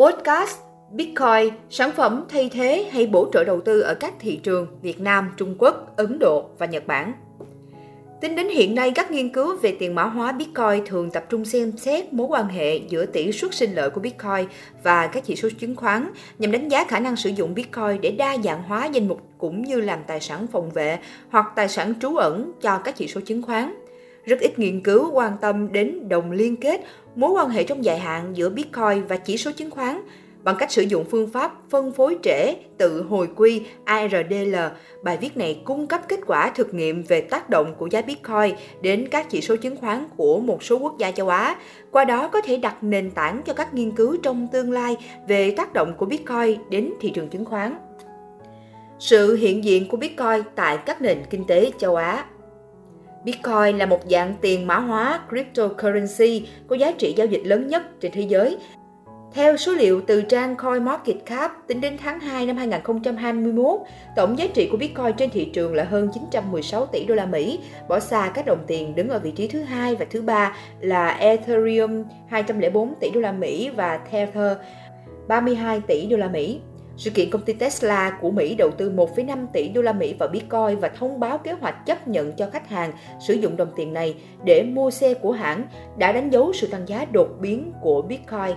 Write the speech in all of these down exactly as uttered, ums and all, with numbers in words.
Podcast, Bitcoin, sản phẩm thay thế hay bổ trợ đầu tư ở các thị trường Việt Nam, Trung Quốc, Ấn Độ và Nhật Bản. Tính đến hiện nay, các nghiên cứu về tiền mã hóa Bitcoin thường tập trung xem xét mối quan hệ giữa tỷ suất sinh lợi của Bitcoin và các chỉ số chứng khoán nhằm đánh giá khả năng sử dụng Bitcoin để đa dạng hóa danh mục cũng như làm tài sản phòng vệ hoặc tài sản trú ẩn cho các chỉ số chứng khoán. Rất ít nghiên cứu quan tâm đến đồng liên kết, mối quan hệ trong dài hạn giữa Bitcoin và chỉ số chứng khoán bằng cách sử dụng phương pháp phân phối trễ tự hồi quy A R D L. Bài viết này cung cấp kết quả thực nghiệm về tác động của giá Bitcoin đến các chỉ số chứng khoán của một số quốc gia châu Á, qua đó có thể đặt nền tảng cho các nghiên cứu trong tương lai về tác động của Bitcoin đến thị trường chứng khoán. Sự hiện diện của Bitcoin tại các nền kinh tế châu Á. Bitcoin là một dạng tiền mã hóa cryptocurrency có giá trị giao dịch lớn nhất trên thế giới. Theo số liệu từ trang CoinMarketCap, tính đến tháng hai năm hai nghìn không trăm hai mươi mốt, tổng giá trị của Bitcoin trên thị trường là hơn chín trăm mười sáu tỷ đô la Mỹ, bỏ xa các đồng tiền đứng ở vị trí thứ hai và thứ ba là Ethereum hai trăm lẻ bốn tỷ đô la Mỹ và Tether ba mươi hai tỷ đô la Mỹ. Sự kiện công ty Tesla của Mỹ đầu tư một phẩy năm tỷ đô la Mỹ vào Bitcoin và thông báo kế hoạch chấp nhận cho khách hàng sử dụng đồng tiền này để mua xe của hãng đã đánh dấu sự tăng giá đột biến của Bitcoin,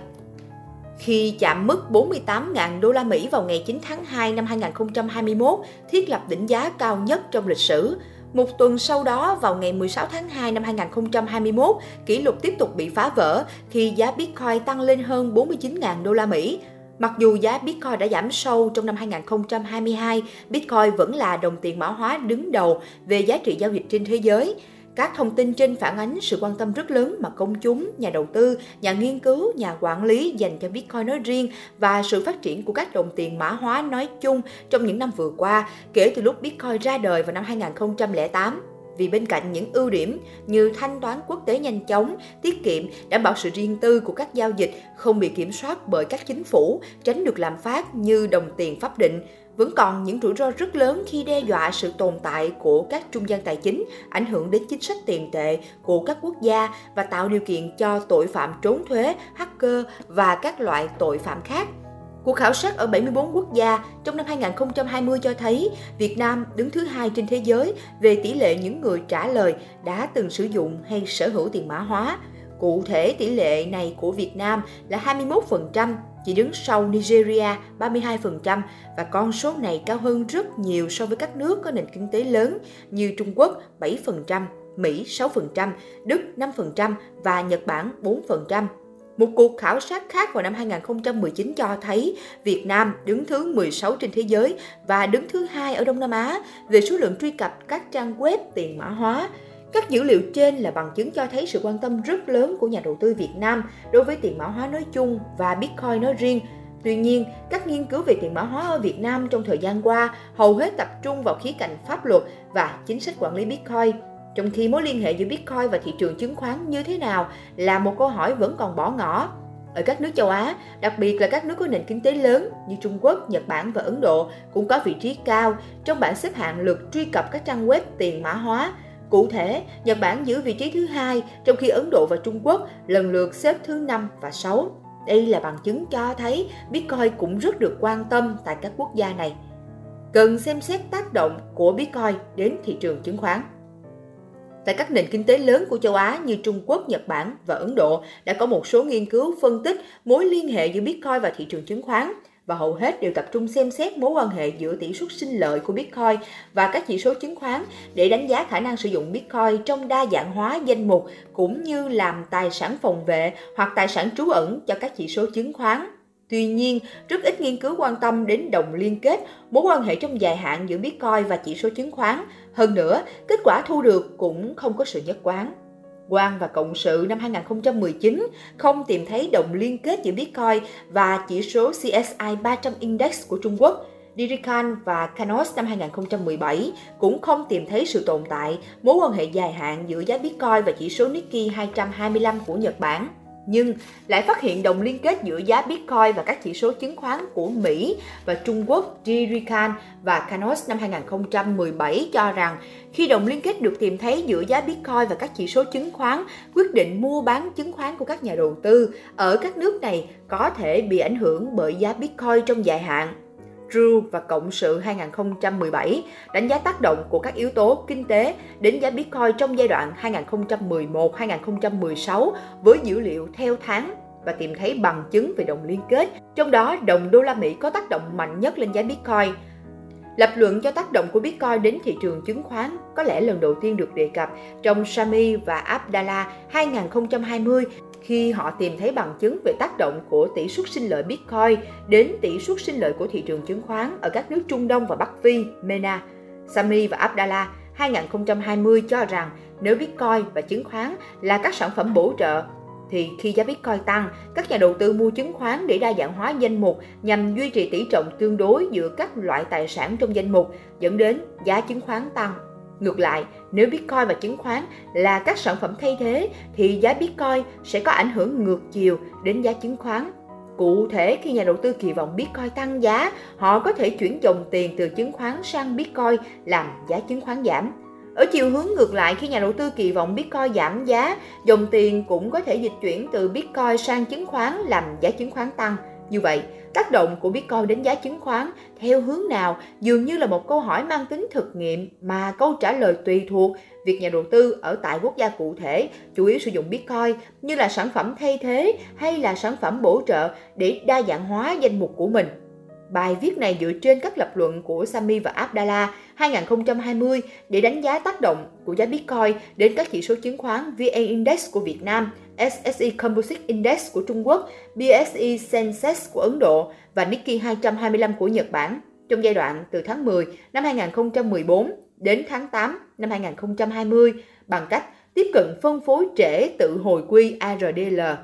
khi chạm mức bốn mươi tám nghìn đô la Mỹ vào ngày chín tháng hai năm hai nghìn không trăm hai mươi mốt, thiết lập đỉnh giá cao nhất trong lịch sử. Một tuần sau đó, vào ngày mười sáu tháng hai năm hai nghìn không trăm hai mươi mốt, kỷ lục tiếp tục bị phá vỡ khi giá Bitcoin tăng lên hơn bốn mươi chín nghìn đô la Mỹ. Mặc dù giá Bitcoin đã giảm sâu trong năm hai nghìn không trăm hai mươi hai, Bitcoin vẫn là đồng tiền mã hóa đứng đầu về giá trị giao dịch trên thế giới. Các thông tin trên phản ánh sự quan tâm rất lớn mà công chúng, nhà đầu tư, nhà nghiên cứu, nhà quản lý dành cho Bitcoin nói riêng và sự phát triển của các đồng tiền mã hóa nói chung trong những năm vừa qua, kể từ lúc Bitcoin ra đời vào năm hai nghìn không trăm lẻ tám. Vì bên cạnh những ưu điểm như thanh toán quốc tế nhanh chóng, tiết kiệm, đảm bảo sự riêng tư của các giao dịch, không bị kiểm soát bởi các chính phủ, tránh được lạm phát như đồng tiền pháp định, vẫn còn những rủi ro rất lớn khi đe dọa sự tồn tại của các trung gian tài chính, ảnh hưởng đến chính sách tiền tệ của các quốc gia và tạo điều kiện cho tội phạm trốn thuế, hacker và các loại tội phạm khác. Cuộc khảo sát ở bảy mươi bốn quốc gia trong năm hai nghìn không trăm hai mươi cho thấy Việt Nam đứng thứ hai trên thế giới về tỷ lệ những người trả lời đã từng sử dụng hay sở hữu tiền mã hóa. Cụ thể, tỷ lệ này của Việt Nam là hai mươi mốt phần trăm, chỉ đứng sau Nigeria ba mươi hai phần trăm và con số này cao hơn rất nhiều so với các nước có nền kinh tế lớn như Trung Quốc bảy phần trăm, Mỹ sáu phần trăm, Đức năm phần trăm và Nhật Bản bốn phần trăm. Một cuộc khảo sát khác vào năm hai nghìn không trăm mười chín cho thấy Việt Nam đứng thứ mười sáu trên thế giới và đứng thứ hai ở Đông Nam Á về số lượng truy cập các trang web tiền mã hóa. Các dữ liệu trên là bằng chứng cho thấy sự quan tâm rất lớn của nhà đầu tư Việt Nam đối với tiền mã hóa nói chung và Bitcoin nói riêng. Tuy nhiên, các nghiên cứu về tiền mã hóa ở Việt Nam trong thời gian qua hầu hết tập trung vào khía cạnh pháp luật và chính sách quản lý Bitcoin, trong khi mối liên hệ giữa Bitcoin và thị trường chứng khoán như thế nào là một câu hỏi vẫn còn bỏ ngỏ. Ở các nước châu Á, đặc biệt là các nước có nền kinh tế lớn như Trung Quốc, Nhật Bản và Ấn Độ cũng có vị trí cao trong bảng xếp hạng lượt truy cập các trang web tiền mã hóa. Cụ thể, Nhật Bản giữ vị trí thứ hai, trong khi Ấn Độ và Trung Quốc lần lượt xếp thứ năm và sáu. Đây là bằng chứng cho thấy Bitcoin cũng rất được quan tâm tại các quốc gia này. Cần xem xét tác động của Bitcoin đến thị trường chứng khoán. Tại các nền kinh tế lớn của châu Á như Trung Quốc, Nhật Bản và Ấn Độ đã có một số nghiên cứu phân tích mối liên hệ giữa Bitcoin và thị trường chứng khoán, và hầu hết đều tập trung xem xét mối quan hệ giữa tỷ suất sinh lợi của Bitcoin và các chỉ số chứng khoán để đánh giá khả năng sử dụng Bitcoin trong đa dạng hóa danh mục cũng như làm tài sản phòng vệ hoặc tài sản trú ẩn cho các chỉ số chứng khoán. Tuy nhiên, rất ít nghiên cứu quan tâm đến đồng liên kết, mối quan hệ trong dài hạn giữa Bitcoin và chỉ số chứng khoán. Hơn nữa, kết quả thu được cũng không có sự nhất quán. Quang và Cộng sự năm hai nghìn không trăm mười chín không tìm thấy đồng liên kết giữa Bitcoin và chỉ số C S I ba trăm Index của Trung Quốc. Dirikan và Kanos năm hai nghìn không trăm mười bảy cũng không tìm thấy sự tồn tại mối quan hệ dài hạn giữa giá Bitcoin và chỉ số Nikkei hai trăm hai mươi lăm của Nhật Bản. nhưng lại phát hiện đồng liên kết giữa giá Bitcoin và các chỉ số chứng khoán của Mỹ và Trung Quốc Jirikan và Canos năm hai nghìn không trăm mười bảy cho rằng khi đồng liên kết được tìm thấy giữa giá Bitcoin và các chỉ số chứng khoán, quyết định mua bán chứng khoán của các nhà đầu tư ở các nước này có thể bị ảnh hưởng bởi giá Bitcoin trong dài hạn. Drew và Cộng sự hai nghìn không trăm mười bảy đánh giá tác động của các yếu tố kinh tế đến giá Bitcoin trong giai đoạn hai nghìn không trăm mười một đến hai nghìn không trăm mười sáu với dữ liệu theo tháng và tìm thấy bằng chứng về đồng liên kết, trong đó đồng đô la Mỹ có tác động mạnh nhất lên giá Bitcoin. Lập luận cho tác động của Bitcoin đến thị trường chứng khoán có lẽ lần đầu tiên được đề cập trong Sami và Abdallah hai nghìn không trăm hai mươi khi họ tìm thấy bằng chứng về tác động của tỷ suất sinh lợi Bitcoin đến tỷ suất sinh lợi của thị trường chứng khoán ở các nước Trung Đông và Bắc Phi, MENA. Sami và Abdallah hai nghìn không trăm hai mươi cho rằng nếu Bitcoin và chứng khoán là các sản phẩm bổ trợ, thì khi giá Bitcoin tăng, các nhà đầu tư mua chứng khoán để đa dạng hóa danh mục nhằm duy trì tỷ trọng tương đối giữa các loại tài sản trong danh mục, dẫn đến giá chứng khoán tăng. Ngược lại, nếu Bitcoin và chứng khoán là các sản phẩm thay thế, thì giá Bitcoin sẽ có ảnh hưởng ngược chiều đến giá chứng khoán. Cụ thể, khi nhà đầu tư kỳ vọng Bitcoin tăng giá, họ có thể chuyển dòng tiền từ chứng khoán sang Bitcoin làm giá chứng khoán giảm. Ở chiều hướng ngược lại, khi nhà đầu tư kỳ vọng Bitcoin giảm giá, dòng tiền cũng có thể dịch chuyển từ Bitcoin sang chứng khoán làm giá chứng khoán tăng. Như vậy, tác động của Bitcoin đến giá chứng khoán theo hướng nào dường như là một câu hỏi mang tính thực nghiệm mà câu trả lời tùy thuộc việc nhà đầu tư ở tại quốc gia cụ thể chủ yếu sử dụng Bitcoin như là sản phẩm thay thế hay là sản phẩm bổ trợ để đa dạng hóa danh mục của mình. Bài viết này dựa trên các lập luận của Sami và Abdallah hai nghìn không trăm hai mươi để đánh giá tác động của giá Bitcoin đến các chỉ số chứng khoán vê en Index của Việt Nam, ét ét e Composite Index của Trung Quốc, bê ét e Sensex của Ấn Độ và Nikkei hai trăm hai mươi lăm của Nhật Bản trong giai đoạn từ tháng mười năm hai nghìn không trăm mười bốn đến tháng tám năm hai nghìn không trăm hai mươi bằng cách tiếp cận phân phối trễ tự hồi quy a rờ đê lờ.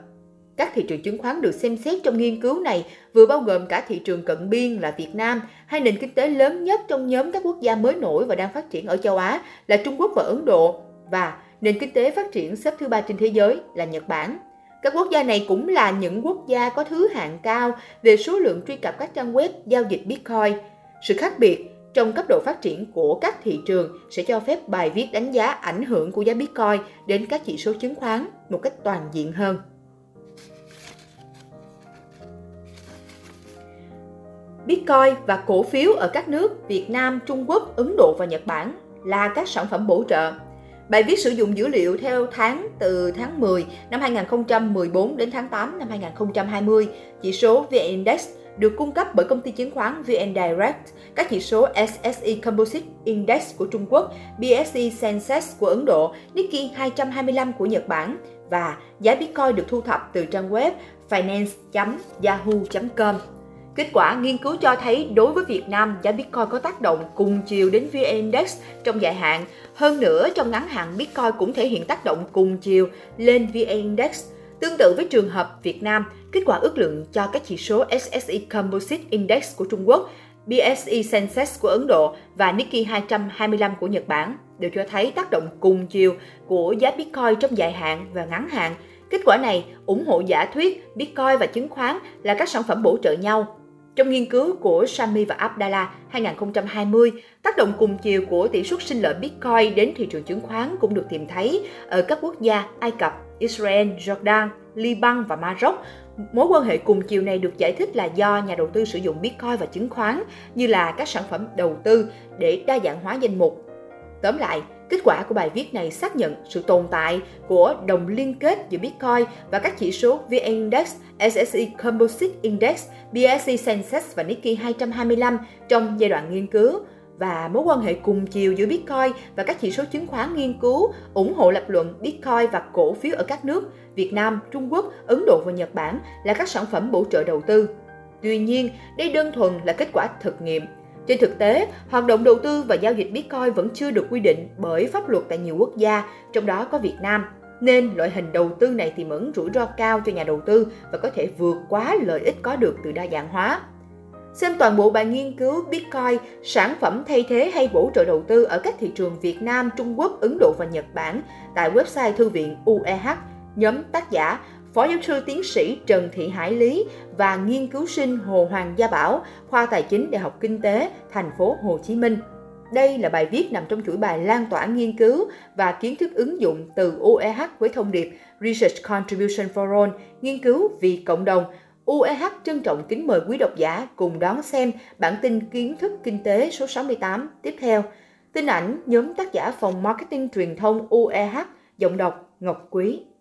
Các thị trường chứng khoán được xem xét trong nghiên cứu này vừa bao gồm cả thị trường cận biên là Việt Nam, hai nền kinh tế lớn nhất trong nhóm các quốc gia mới nổi và đang phát triển ở châu Á là Trung Quốc và Ấn Độ, và nền kinh tế phát triển xếp thứ ba trên thế giới là Nhật Bản. Các quốc gia này cũng là những quốc gia có thứ hạng cao về số lượng truy cập các trang web giao dịch Bitcoin. Sự khác biệt trong cấp độ phát triển của các thị trường sẽ cho phép bài viết đánh giá ảnh hưởng của giá Bitcoin đến các chỉ số chứng khoán một cách toàn diện hơn. Bitcoin và cổ phiếu ở các nước Việt Nam, Trung Quốc, Ấn Độ và Nhật Bản là các sản phẩm bổ trợ. Bài viết sử dụng dữ liệu theo tháng từ tháng mười năm hai nghìn không trăm mười bốn đến tháng tám năm hai nghìn không trăm hai mươi. Chỉ số vê en Index được cung cấp bởi công ty chứng khoán vê en Direct, các chỉ số ét ét e Composite Index của Trung Quốc, bê ét e Sensex của Ấn Độ, Nikkei hai trăm hai mươi lăm của Nhật Bản và giá Bitcoin được thu thập từ trang web finance chấm yahoo chấm com. Kết quả nghiên cứu cho thấy đối với Việt Nam, giá Bitcoin có tác động cùng chiều đến vê en Index trong dài hạn. Hơn nữa, trong ngắn hạn, Bitcoin cũng thể hiện tác động cùng chiều lên vê en Index. Tương tự với trường hợp Việt Nam, kết quả ước lượng cho các chỉ số ét ét e Composite Index của Trung Quốc, bê ét e Sensex của Ấn Độ và Nikkei hai trăm hai mươi lăm của Nhật Bản đều cho thấy tác động cùng chiều của giá Bitcoin trong dài hạn và ngắn hạn. Kết quả này ủng hộ giả thuyết Bitcoin và chứng khoán là các sản phẩm bổ trợ nhau. Trong nghiên cứu của Sami và Abdallah hai nghìn không trăm hai mươi, tác động cùng chiều của tỷ suất sinh lợi Bitcoin đến thị trường chứng khoán cũng được tìm thấy ở các quốc gia Ai Cập, Israel, Jordan, Liban và Maroc. Mối quan hệ cùng chiều này được giải thích là do nhà đầu tư sử dụng Bitcoin và chứng khoán như là các sản phẩm đầu tư để đa dạng hóa danh mục. Tóm lại, kết quả của bài viết này xác nhận sự tồn tại của đồng liên kết giữa Bitcoin và các chỉ số vê en Index, ét ét e Composite Index, bê ét e Sensex và Nikkei hai trăm hai mươi lăm trong giai đoạn nghiên cứu, và mối quan hệ cùng chiều giữa Bitcoin và các chỉ số chứng khoán nghiên cứu ủng hộ lập luận Bitcoin và cổ phiếu ở các nước Việt Nam, Trung Quốc, Ấn Độ và Nhật Bản là các sản phẩm bổ trợ đầu tư. Tuy nhiên, đây đơn thuần là kết quả thực nghiệm. Trên thực tế, hoạt động đầu tư và giao dịch Bitcoin vẫn chưa được quy định bởi pháp luật tại nhiều quốc gia, trong đó có Việt Nam, nên loại hình đầu tư này tiềm ẩn rủi ro cao cho nhà đầu tư và có thể vượt quá lợi ích có được từ đa dạng hóa. Xem toàn bộ bài nghiên cứu Bitcoin, sản phẩm thay thế hay bổ trợ đầu tư ở các thị trường Việt Nam, Trung Quốc, Ấn Độ và Nhật Bản tại website Thư viện u e hát, nhóm tác giả Phó giáo sư tiến sĩ Trần Thị Hải Lý và nghiên cứu sinh Hồ Hoàng Gia Bảo, khoa Tài chính Đại học Kinh tế, thành phố Hồ Chí Minh. Đây là bài viết nằm trong chuỗi bài lan tỏa nghiên cứu và kiến thức ứng dụng từ u e hát với thông điệp Research Contribution for All, nghiên cứu vì cộng đồng. u e hát trân trọng kính mời quý độc giả cùng đón xem bản tin kiến thức kinh tế số sáu mươi tám tiếp theo. Tin ảnh nhóm tác giả phòng marketing truyền thông u e hát, giọng đọc Ngọc Quí.